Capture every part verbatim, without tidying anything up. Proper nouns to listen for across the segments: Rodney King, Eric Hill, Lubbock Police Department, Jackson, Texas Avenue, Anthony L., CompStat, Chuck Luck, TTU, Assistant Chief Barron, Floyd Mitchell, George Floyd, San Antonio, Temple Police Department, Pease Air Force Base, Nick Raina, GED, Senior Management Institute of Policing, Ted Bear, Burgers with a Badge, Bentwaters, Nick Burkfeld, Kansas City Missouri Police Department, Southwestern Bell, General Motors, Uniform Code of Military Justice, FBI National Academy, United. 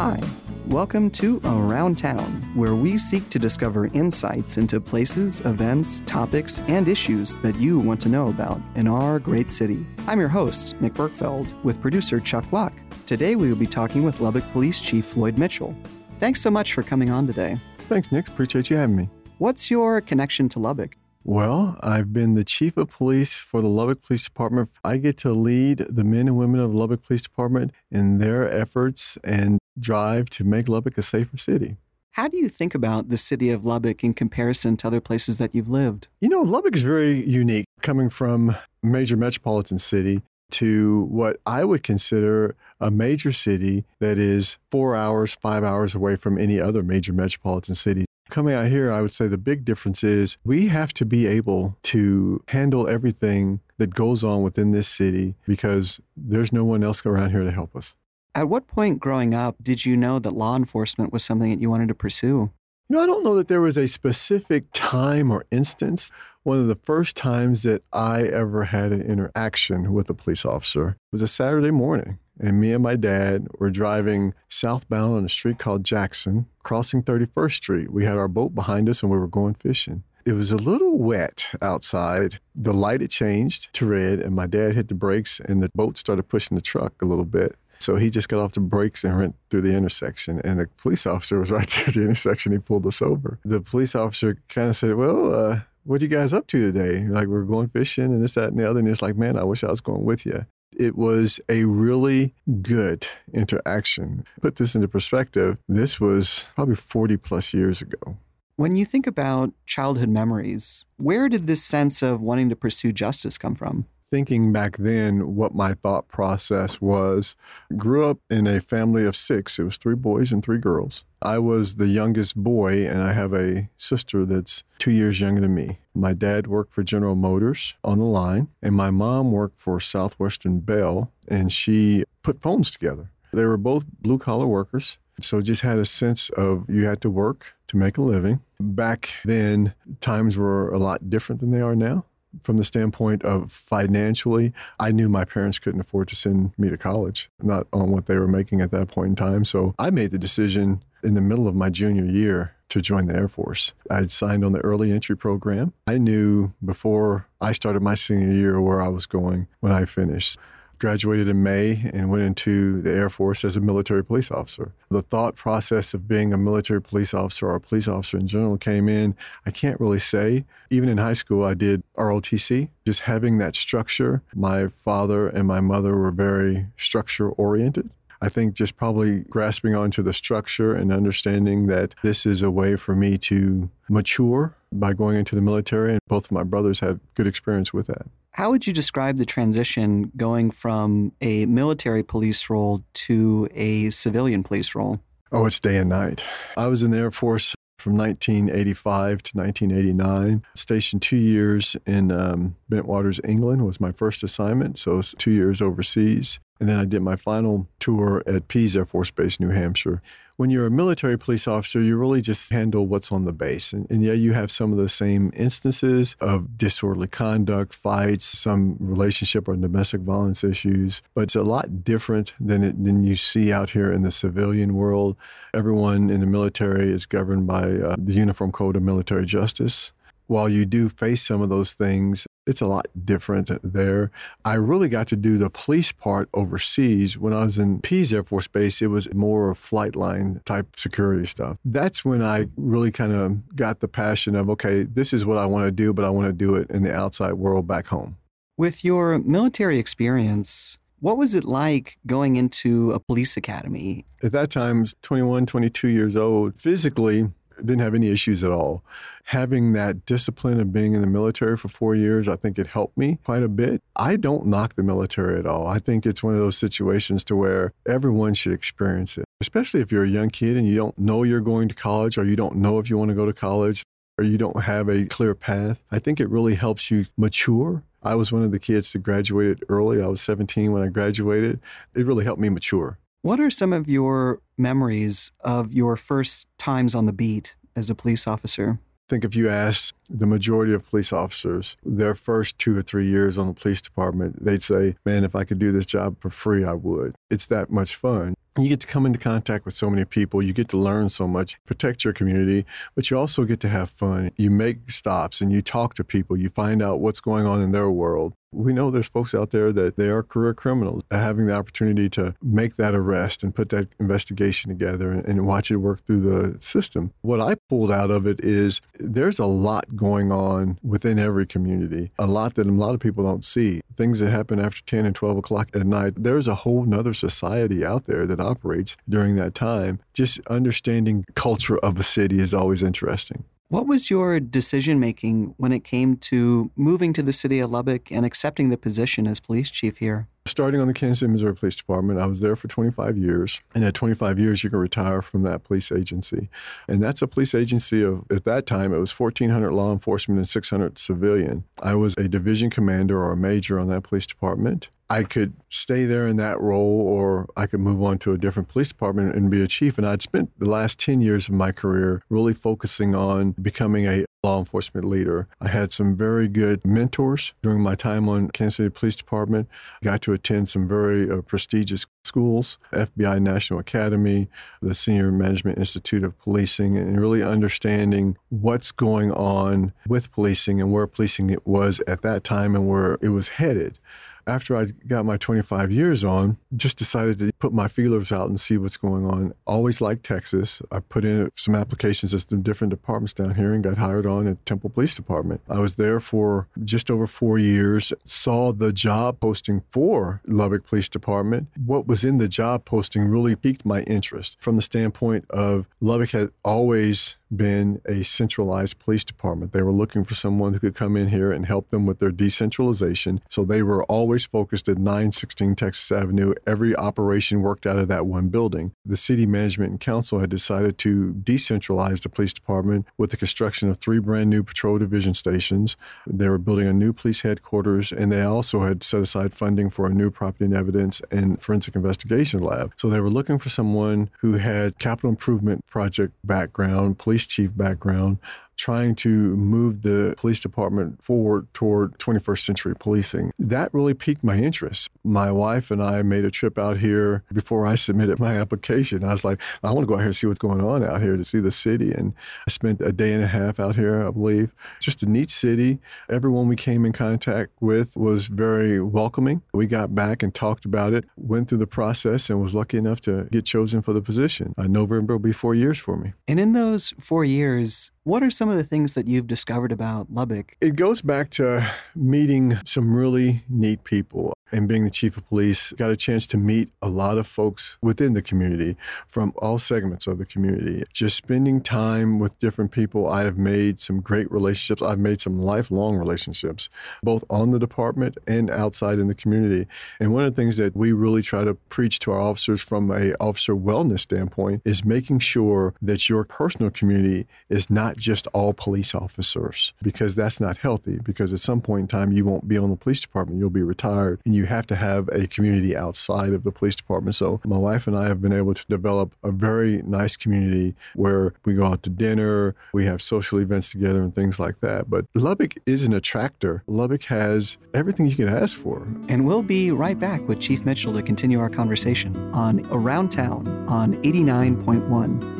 Hi, welcome to Around Town, where we seek to discover insights into places, events, topics, and issues that you want to know about in our great city. I'm your host, Nick Burkfeld, with producer Chuck Luck. Today we will be talking with Lubbock Police Chief Floyd Mitchell. Thanks so much for coming on today. Thanks, Nick. Appreciate you having me. What's your connection to Lubbock? Well, I've been the chief of police for the Lubbock Police Department. I get to lead the men and women of the Lubbock Police Department in their efforts and drive to make Lubbock a safer city. How do you think about the city of Lubbock in comparison to other places that you've lived? You know, Lubbock is very unique, coming from a major metropolitan city to what I would consider a major city that is four hours, five hours away from any other major metropolitan city. Coming out here, I would say the big difference is we have to be able to handle everything that goes on within this city because there's no one else around here to help us. At what point growing up did you know that law enforcement was something that you wanted to pursue? You know, I don't know that there was a specific time or instance. One of the first times that I ever had an interaction with a police officer was a Saturday morning. And me and my dad were driving southbound on a street called Jackson, crossing thirty-first street. We had our boat behind us and we were going fishing. It was a little wet outside. The light had changed to red and my dad hit the brakes and the boat started pushing the truck a little bit. So he just got off the brakes and went through the intersection. And the police officer was right there at the intersection. He pulled us over. The police officer kind of said, well, uh, what are you guys up to today? Like, we're going fishing and this, that, and the other. And it's like, man, I wish I was going with you. It was a really good interaction. Put this into perspective, this was probably forty plus years ago. When you think about childhood memories, where did this sense of wanting to pursue justice come from? Thinking back then what my thought process was, grew up in a family of six. It was three boys and three girls. I was the youngest boy, and I have a sister that's two years younger than me. My dad worked for General Motors on the line, and my mom worked for Southwestern Bell, and she put phones together. They were both blue-collar workers, so just had a sense of you had to work to make a living. Back then, times were a lot different than they are now. From the standpoint of financially, I knew my parents couldn't afford to send me to college, not on what they were making at that point in time. So I made the decision in the middle of my junior year to join the Air Force. I had signed on the early entry program. I knew before I started my senior year where I was going when I finished. Graduated in May and went into the Air Force as a military police officer. The thought process of being a military police officer or a police officer in general came in, I can't really say. Even in high school, I did R O T C. Just having that structure, my father and my mother were very structure-oriented. I think just probably grasping onto the structure and understanding that this is a way for me to mature by going into the military, and both of my brothers had good experience with that. How would you describe the transition going from a military police role to a civilian police role? Oh, it's day and night. I was in the Air Force from nineteen eighty-five to nineteen eighty-nine, stationed two years in um, Bentwaters, England was my first assignment, so it was two years overseas. And then I did my final tour at Pease Air Force Base, New Hampshire. When you're a military police officer, you really just handle what's on the base. And, and yeah, you have some of the same instances of disorderly conduct, fights, some relationship or domestic violence issues, but it's a lot different than, it, than you see out here in the civilian world. Everyone in the military is governed by uh, the Uniform Code of Military Justice. While you do face some of those things, it's a lot different there. I really got to do the police part overseas. When I was in Pease Air Force Base, it was more flight line type security stuff. That's when I really kind of got the passion of, okay, this is what I want to do, but I want to do it in the outside world back home. With your military experience, what was it like going into a police academy? At that time, I was twenty-one, twenty-two years old. Physically, didn't have any issues at all. Having that discipline of being in the military for four years, I think it helped me quite a bit. I don't knock the military at all. I think it's one of those situations to where everyone should experience it, especially if you're a young kid and you don't know you're going to college or you don't know if you want to go to college or you don't have a clear path. I think it really helps you mature. I was one of the kids that graduated early. I was seventeen when I graduated. It really helped me mature. What are some of your memories of your first times on the beat as a police officer? I think if you ask the majority of police officers, their first two or three years on the police department, they'd say, man, if I could do this job for free, I would. It's that much fun. You get to come into contact with so many people. You get to learn so much, protect your community, but you also get to have fun. You make stops and you talk to people. You find out what's going on in their world. We know there's folks out there that they are career criminals. Having the opportunity to make that arrest and put that investigation together and, and watch it work through the system. What I pulled out of it is there's a lot going on within every community, a lot that a lot of people don't see. Things that happen after ten and twelve o'clock at night, there's a whole nother society out there that operates during that time. Just understanding culture of a city is always interesting. What was your decision-making when it came to moving to the city of Lubbock and accepting the position as police chief here? Starting on the Kansas City Missouri Police Department, I was there for twenty-five years. And at twenty-five years, you can retire from that police agency. And that's a police agency of, at that time, it was fourteen hundred law enforcement and six hundred civilian. I was a division commander or a major on that police department. I could stay there in that role, or I could move on to a different police department and be a chief. And I'd spent the last ten years of my career really focusing on becoming a law enforcement leader. I had some very good mentors during my time on Kansas City Police Department. I got to attend some very uh, prestigious schools, F B I National Academy, the Senior Management Institute of Policing, and really understanding what's going on with policing and where policing was at that time and where it was headed. After I got my twenty-five years on, just decided to put my feelers out and see what's going on. Always liked Texas. I put in some applications at some different departments down here and got hired on at Temple Police Department. I was there for just over four years, saw the job posting for Lubbock Police Department. What was in the job posting really piqued my interest from the standpoint of Lubbock had always been a centralized police department. They were looking for someone who could come in here and help them with their decentralization. So they were always focused at nine sixteen Texas Avenue. Every operation worked out of that one building. The city management and council had decided to decentralize the police department with the construction of three brand new patrol division stations. They were building a new police headquarters, and they also had set aside funding for a new property and evidence and forensic investigation lab. So they were looking for someone who had capital improvement project background, police chief background, trying to move the police department forward toward twenty-first century policing. That really piqued my interest. My wife and I made a trip out here before I submitted my application. I was like, I want to go out here and see what's going on out here, to see the city. And I spent a day and a half out here, I believe. Just a neat city. Everyone we came in contact with was very welcoming. We got back and talked about it, went through the process, and was lucky enough to get chosen for the position. Uh, November will be four years for me. And in those four years, what are some of the things that you've discovered about Lubbock? It goes back to meeting some really neat people. And being the chief of police, got a chance to meet a lot of folks within the community from all segments of the community. Just spending time with different people, I have made some great relationships. I've made some lifelong relationships, both on the department and outside in the community. And one of the things that we really try to preach to our officers from an officer wellness standpoint is making sure that your personal community is not just all police officers, because that's not healthy, because at some point in time, you won't be on the police department, you'll be retired, and you have to have a community outside of the police department. So my wife and I have been able to develop a very nice community where we go out to dinner, we have social events together and things like that. But Lubbock is an attractor. Lubbock has everything you can ask for. And we'll be right back with Chief Mitchell to continue our conversation on Around Town on eighty-nine point one.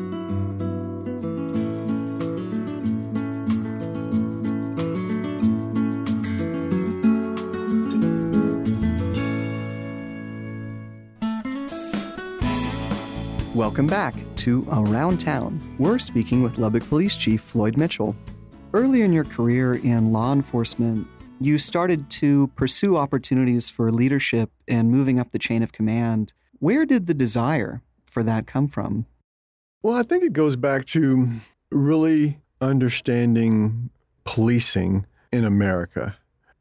Welcome back to Around Town. We're speaking with Lubbock Police Chief Floyd Mitchell. Early in your career in law enforcement, you started to pursue opportunities for leadership and moving up the chain of command. Where did the desire for that come from? Well, I think it goes back to really understanding policing in America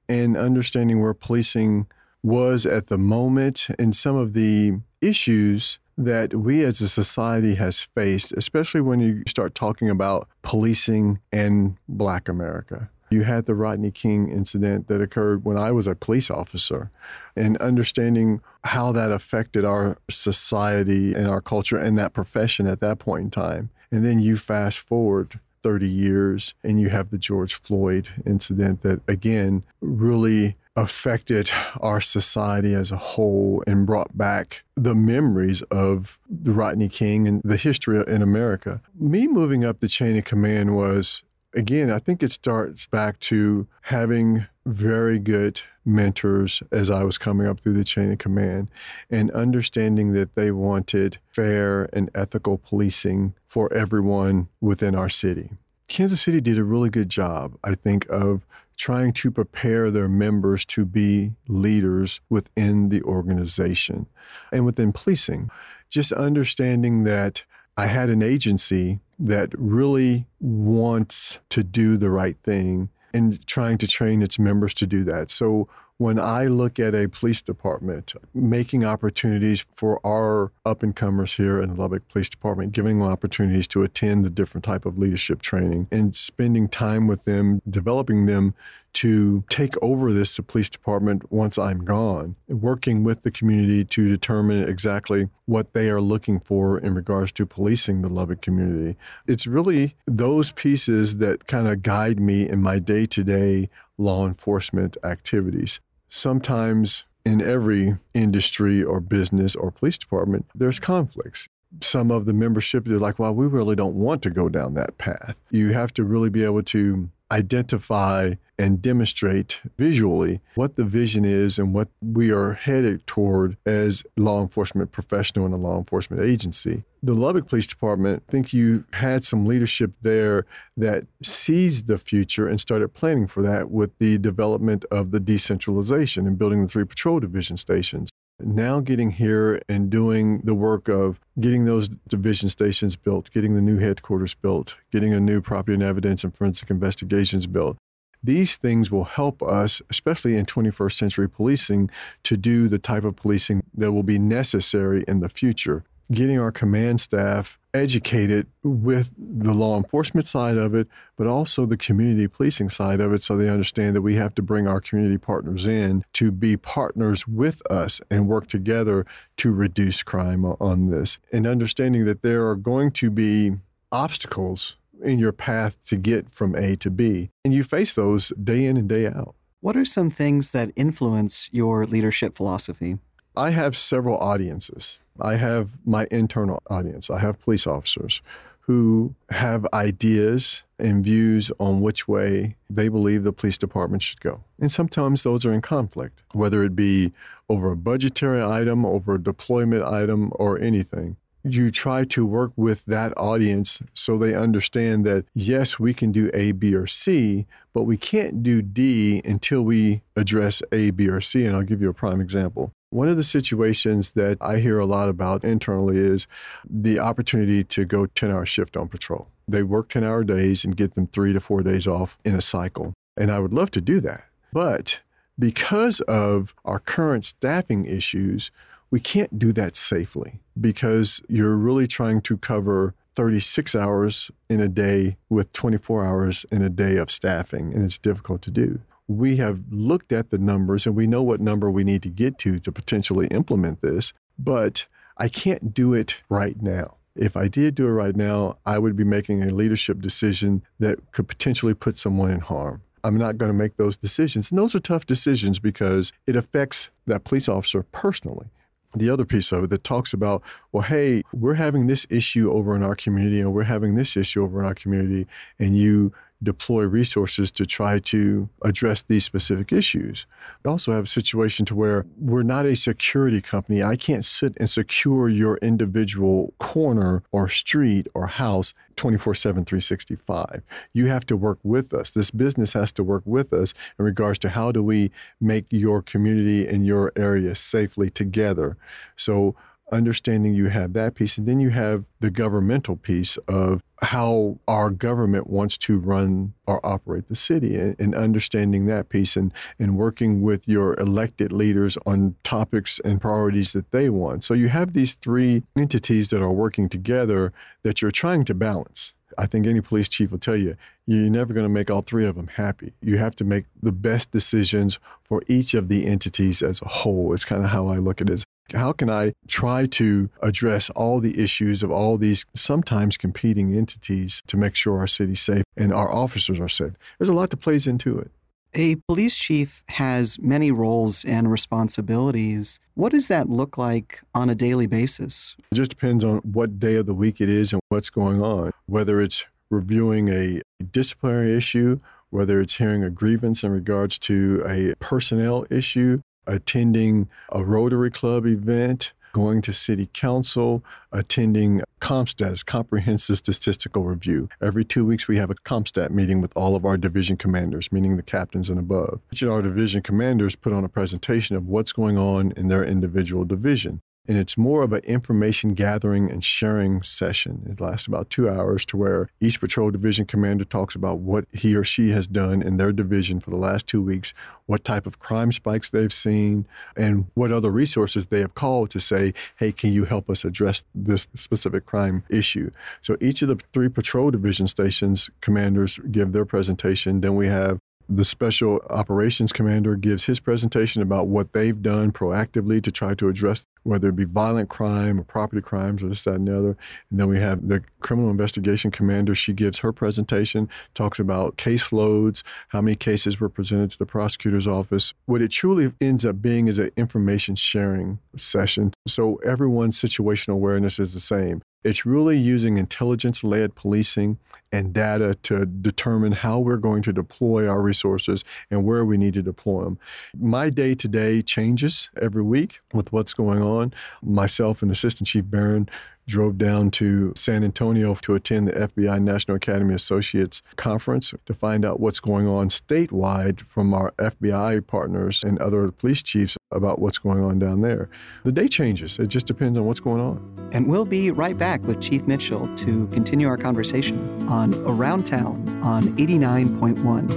and understanding where policing was at the moment and some of the issues that we as a society has faced, especially when you start talking about policing and Black America. You had the Rodney King incident that occurred when I was a police officer, and understanding how that affected our society and our culture and that profession at that point in time. And then you fast forward thirty years and you have the George Floyd incident that, again, really affected our society as a whole and brought back the memories of the Rodney King and the history in America. Me moving up the chain of command was, again, I think it starts back to having very good mentors as I was coming up through the chain of command and understanding that they wanted fair and ethical policing for everyone within our city. Kansas City did a really good job, I think, of trying to prepare their members to be leaders within the organization and within policing. Just understanding that I had an agency that really wants to do the right thing and trying to train its members to do that. So when I look at a police department, making opportunities for our up-and-comers here in the Lubbock Police Department, giving them opportunities to attend the different type of leadership training and spending time with them, developing them to take over this the police department once I'm gone, working with the community to determine exactly what they are looking for in regards to policing the Lubbock community. It's really those pieces that kind of guide me in my day-to-day law enforcement activities. Sometimes in every industry or business or police department, there's conflicts. Some of the membership, they're like, well, we really don't want to go down that path. You have to really be able to identify and demonstrate visually what the vision is and what we are headed toward as law enforcement professional in a law enforcement agency. The Lubbock Police Department, I think you had some leadership there that seized the future and started planning for that with the development of the decentralization and building the three patrol division stations. Now getting here and doing the work of getting those division stations built, getting the new headquarters built, getting a new property and evidence and forensic investigations built. These things will help us, especially in twenty-first century policing, to do the type of policing that will be necessary in the future. Getting our command staff educated with the law enforcement side of it, but also the community policing side of it, so they understand that we have to bring our community partners in to be partners with us and work together to reduce crime on this. And understanding that there are going to be obstacles in your path to get from A to B, and you face those day in and day out. What are some things that influence your leadership philosophy? I have several audiences. I have my internal audience. I have police officers who have ideas and views on which way they believe the police department should go. And sometimes those are in conflict, whether it be over a budgetary item, over a deployment item, or anything. You try to work with that audience so they understand that, yes, we can do A, B, or C, but we can't do D until we address A, B, or C. And I'll give you a prime example. One of the situations that I hear a lot about internally is the opportunity to go ten-hour shift on patrol. They work ten-hour days and get them three to four days off in a cycle. And I would love to do that. But because of our current staffing issues, we can't do that safely because you're really trying to cover thirty-six hours in a day with twenty-four hours in a day of staffing, and it's difficult to do. We have looked at the numbers and we know what number we need to get to to potentially implement this, but I can't do it right now. If I did do it right now, I would be making a leadership decision that could potentially put someone in harm. I'm not going to make those decisions. And those are tough decisions because it affects that police officer personally. The other piece of it that talks about, well, hey, we're having this issue over in our community and we're having this issue over in our community, and you deploy resources to try to address these specific issues. We also have a situation to where we're not a security company. I can't sit and secure your individual corner or street or house twenty-four seven, three sixty-five. You have to work with us. This business has to work with us in regards to how do we make your community and your area safely together. So understanding you have that piece, and then you have the governmental piece of how our government wants to run or operate the city, and, and understanding that piece and, and working with your elected leaders on topics and priorities that they want. So you have these three entities that are working together that you're trying to balance. I think any police chief will tell you, you're never going to make all three of them happy. You have to make the best decisions for each of the entities as a whole. It's kind of how I look at it. How can I try to address all the issues of all these sometimes competing entities to make sure our city's safe and our officers are safe? There's a lot that plays into it. A police chief has many roles and responsibilities. What does that look like on a daily basis? It just depends on what day of the week it is and what's going on, whether it's reviewing a disciplinary issue, whether it's hearing a grievance in regards to a personnel issue, attending a Rotary Club event, going to city council, attending CompStat, Comprehensive Statistical Review. Every two weeks, we have a CompStat meeting with all of our division commanders, meaning the captains and above. Each of our division commanders put on a presentation of what's going on in their individual division. And it's more of an information gathering and sharing session. It lasts about two hours to where each patrol division commander talks about what he or she has done in their division for the last two weeks, what type of crime spikes they've seen, and what other resources they have called to say, hey, can you help us address this specific crime issue? So each of the three patrol division stations commanders give their presentation. Then we have the special operations commander gives his presentation about what they've done proactively to try to address whether it be violent crime or property crimes or this, that, and the other. And then we have the criminal investigation commander. She gives her presentation, talks about caseloads, how many cases were presented to the prosecutor's office. What it truly ends up being is an information sharing session. So everyone's situational awareness is the same. It's really using intelligence-led policing and data to determine how we're going to deploy our resources and where we need to deploy them. My day-to-day changes every week with what's going on. Myself and Assistant Chief Barron drove down to San Antonio to attend the F B I National Academy Associates Conference to find out what's going on statewide from our F B I partners and other police chiefs about what's going on down there. The day changes. It just depends on what's going on. And we'll be right back with Chief Mitchell to continue our conversation on Around Town on eighty-nine point one.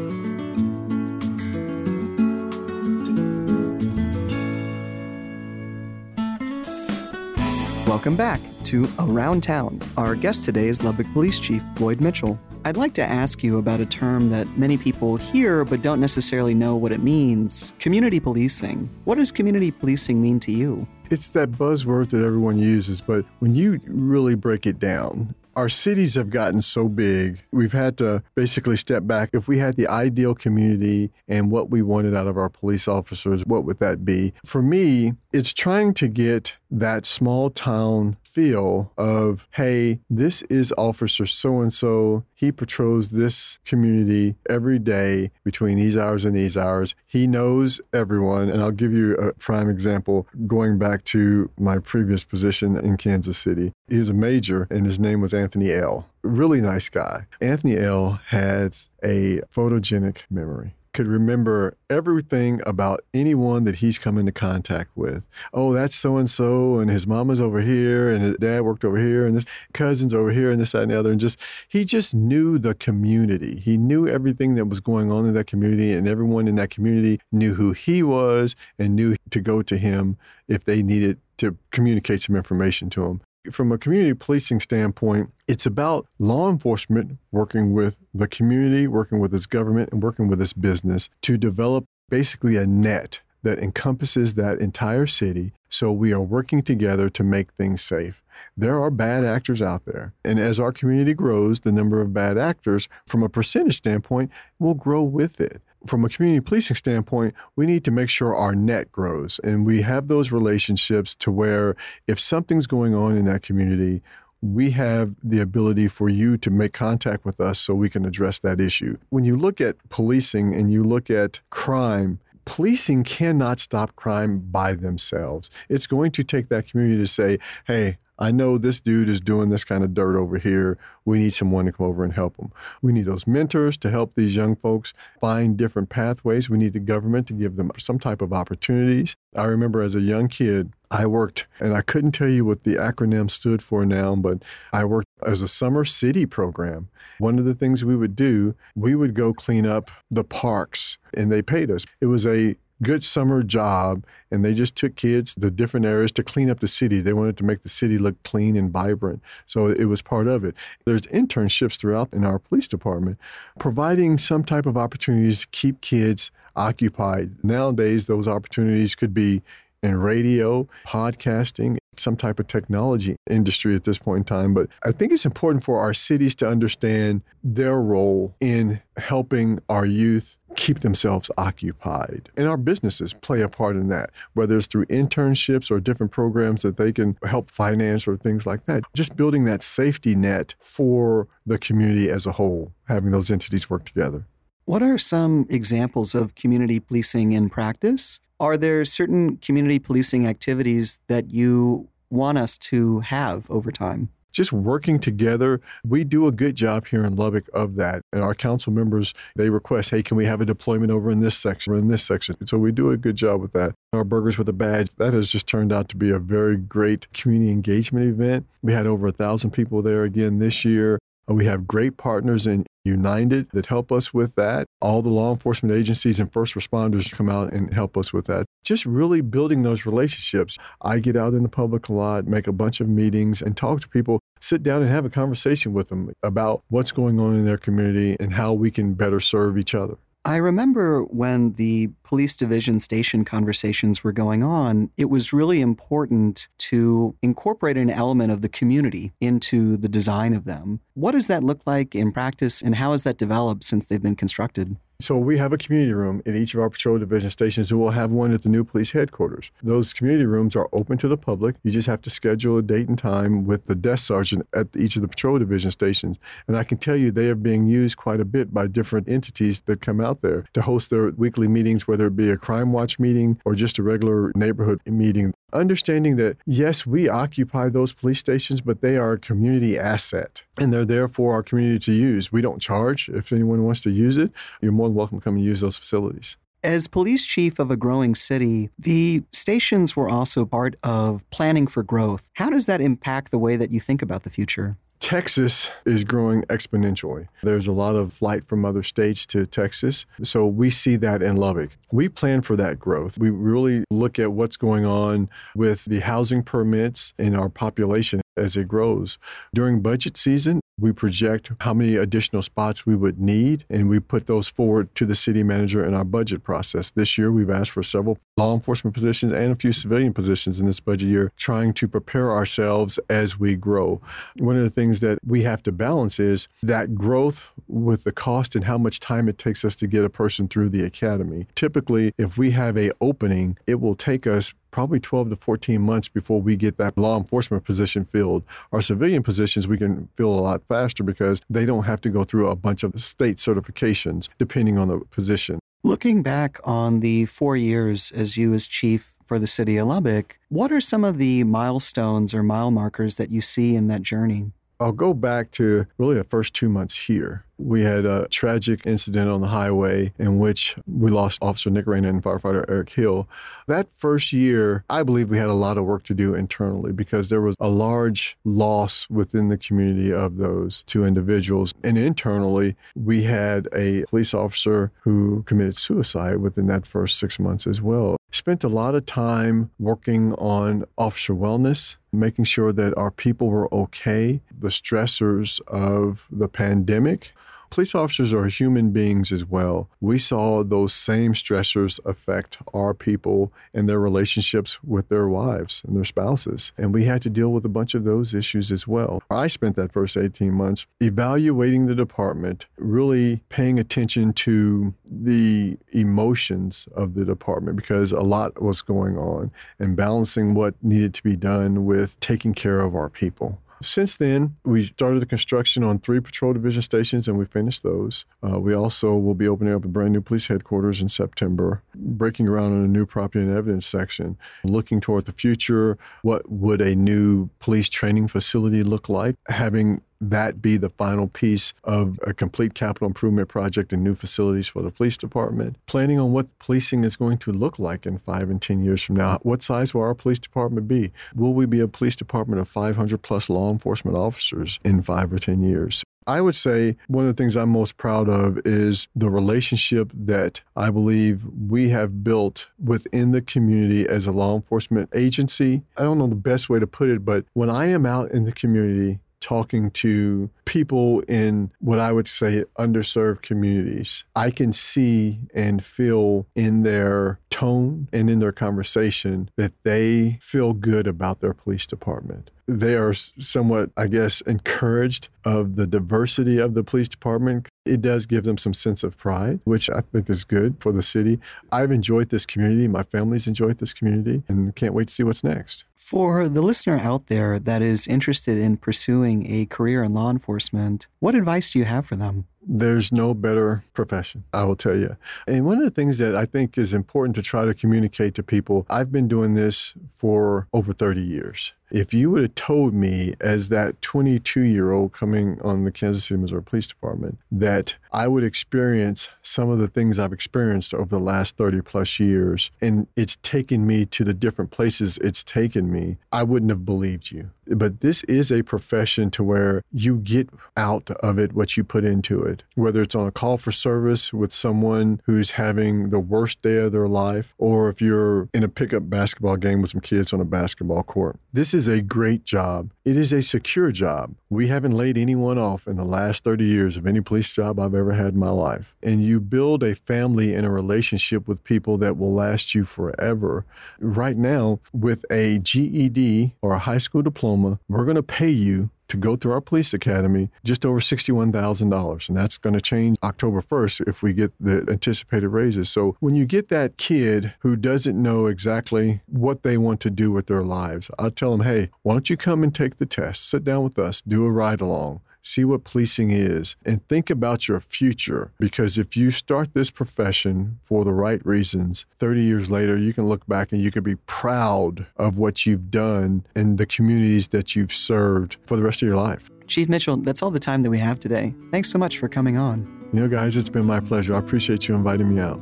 Welcome back to Around Town. Our guest today is Lubbock Police Chief Floyd Mitchell. I'd like to ask you about a term that many people hear but don't necessarily know what it means, community policing. What does community policing mean to you? It's that buzzword that everyone uses, but when you really break it down, our cities have gotten so big, we've had to basically step back. If we had the ideal community and what we wanted out of our police officers, what would that be? For me, it's trying to get that small town feel of, hey, this is Officer so-and-so. He patrols this community every day between these hours and these hours. He knows everyone. And I'll give you a prime example going back to my previous position in Kansas City. He was a major and his name was Anthony L. Really nice guy. Anthony L. had a photogenic memory. Could remember everything about anyone that he's come into contact with. Oh, that's so-and-so, and his mama's over here, and his dad worked over here, and this cousin's over here, and this, that, and the other. And just, he just knew the community. He knew everything that was going on in that community, and everyone in that community knew who he was and knew to go to him if they needed to communicate some information to him. From a community policing standpoint, it's about law enforcement working with the community, working with its government, and working with its business to develop basically a net that encompasses that entire city. So we are working together to make things safe. There are bad actors out there. And as our community grows, the number of bad actors, from a percentage standpoint, will grow with it. From a community policing standpoint, we need to make sure our net grows and we have those relationships to where if something's going on in that community, we have the ability for you to make contact with us so we can address that issue. When you look at policing and you look at crime, policing cannot stop crime by themselves. It's going to take that community to say, hey, I know this dude is doing this kind of dirt over here. We need someone to come over and help them. We need those mentors to help these young folks find different pathways. We need the government to give them some type of opportunities. I remember as a young kid, I worked, and I couldn't tell you what the acronym stood for now, but I worked as a summer city program. One of the things we would do, we would go clean up the parks, and they paid us. It was a good summer job, and they just took kids to different areas to clean up the city. They wanted to make the city look clean and vibrant, so it was part of it. There's internships throughout in our police department, providing some type of opportunities to keep kids occupied. Nowadays, those opportunities could be in radio, podcasting, some type of technology industry at this point in time. But I think it's important for our cities to understand their role in helping our youth keep themselves occupied. And our businesses play a part in that, whether it's through internships or different programs that they can help finance or things like that. Just building that safety net for the community as a whole, having those entities work together. What are some examples of community policing in practice? Are there certain community policing activities that you want us to have over time? Just working together. We do a good job here in Lubbock of that. And our council members, they request, hey, can we have a deployment over in this section or in this section? So we do a good job with that. Our Burgers with a Badge, that has just turned out to be a very great community engagement event. We had over a thousand people there again this year. We have great partners in United that help us with that. All the law enforcement agencies and first responders come out and help us with that. Just really building those relationships. I get out in the public a lot, make a bunch of meetings and talk to people, sit down and have a conversation with them about what's going on in their community and how we can better serve each other. I remember when the police division station conversations were going on, it was really important to incorporate an element of the community into the design of them. What does that look like in practice, and how has that developed since they've been constructed? So we have a community room in each of our patrol division stations, and we'll have one at the new police headquarters. Those community rooms are open to the public. You just have to schedule a date and time with the desk sergeant at each of the patrol division stations. And I can tell you they are being used quite a bit by different entities that come out there to host their weekly meetings, whether it be a crime watch meeting or just a regular neighborhood meeting. Understanding that, yes, we occupy those police stations, but they are a community asset, and they're there for our community to use. We don't charge. If anyone wants to use it, you're more than welcome to come and use those facilities. As police chief of a growing city, the stations were also part of planning for growth. How does that impact the way that you think about the future? Texas is growing exponentially. There's a lot of flight from other states to Texas. So we see that in Lubbock. We plan for that growth. We really look at what's going on with the housing permits in our population as it grows. During budget season, we project how many additional spots we would need, and we put those forward to the city manager in our budget process. This year, we've asked for several law enforcement positions and a few civilian positions in this budget year, trying to prepare ourselves as we grow. One of the things that we have to balance is that growth with the cost and how much time it takes us to get a person through the academy. Typically, if we have an opening, it will take us probably twelve to fourteen months before we get that law enforcement position filled. Our civilian positions, we can fill a lot faster because they don't have to go through a bunch of state certifications, depending on the position. Looking back on the four years as you as chief for the city of Lubbock, what are some of the milestones or mile markers that you see in that journey? I'll go back to really the first two months here. We had a tragic incident on the highway in which we lost Officer Nick Raina and firefighter Eric Hill. That first year, I believe we had a lot of work to do internally because there was a large loss within the community of those two individuals. And internally, we had a police officer who committed suicide within that first six months as well. Spent a lot of time working on officer wellness, making sure that our people were okay, the stressors of the pandemic. Police officers are human beings as well. We saw those same stressors affect our people and their relationships with their wives and their spouses. And we had to deal with a bunch of those issues as well. I spent that first eighteen months evaluating the department, really paying attention to the emotions of the department because a lot was going on and balancing what needed to be done with taking care of our people. Since then, we started the construction on three patrol division stations, and we finished those. Uh, we also will be opening up a brand new police headquarters in September, breaking ground on a new property and evidence section, looking toward the future. What would a new police training facility look like? Having that be the final piece of a complete capital improvement project and new facilities for the police department. Planning on what policing is going to look like in five and ten years from now. What size will our police department be? Will we be a police department of five hundred plus law enforcement officers in five or ten years? I would say one of the things I'm most proud of is the relationship that I believe we have built within the community as a law enforcement agency. I don't know the best way to put it, but when I am out in the community, talking to people in what I would say underserved communities, I can see and feel in their tone and in their conversation that they feel good about their police department. They are somewhat, I guess, encouraged of the diversity of the police department. It does give them some sense of pride, which I think is good for the city. I've enjoyed this community. My family's enjoyed this community and can't wait to see what's next. For the listener out there that is interested in pursuing a career in law enforcement, what advice do you have for them? There's no better profession, I will tell you. And one of the things that I think is important to try to communicate to people, I've been doing this for over thirty years. If you would have told me as that twenty-two-year-old coming on the Kansas City Missouri Police Department that I would experience some of the things I've experienced over the last thirty plus years, and it's taken me to the different places it's taken me, I wouldn't have believed you. But this is a profession to where you get out of it what you put into it, whether it's on a call for service with someone who's having the worst day of their life, or if you're in a pickup basketball game with some kids on a basketball court. This is a great job. It is a secure job. We haven't laid anyone off in the last thirty years of any police job I've ever had in my life. And you build a family and a relationship with people that will last you forever. Right now, with a G E D or a high school diploma, we're going to pay you to go through our police academy just over sixty-one thousand dollars. And that's going to change October first if we get the anticipated raises. So when you get that kid who doesn't know exactly what they want to do with their lives, I'll tell them, hey, why don't you come and take the test? Sit down with us, do a ride along. See what policing is, and think about your future. Because if you start this profession for the right reasons, thirty years later, you can look back and you can be proud of what you've done and the communities that you've served for the rest of your life. Chief Mitchell, that's all the time that we have today. Thanks so much for coming on. You know, guys, it's been my pleasure. I appreciate you inviting me out.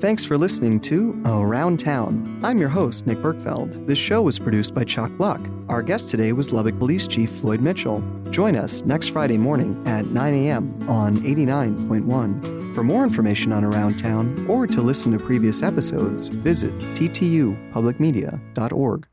Thanks for listening to Around Town. I'm your host, Nick Burkfeld. This show was produced by Chuck Luck. Our guest today was Lubbock Police Chief Floyd Mitchell. Join us next Friday morning at nine a.m. on eighty-nine point one. For more information on Around Town or to listen to previous episodes, visit t t u public media dot org.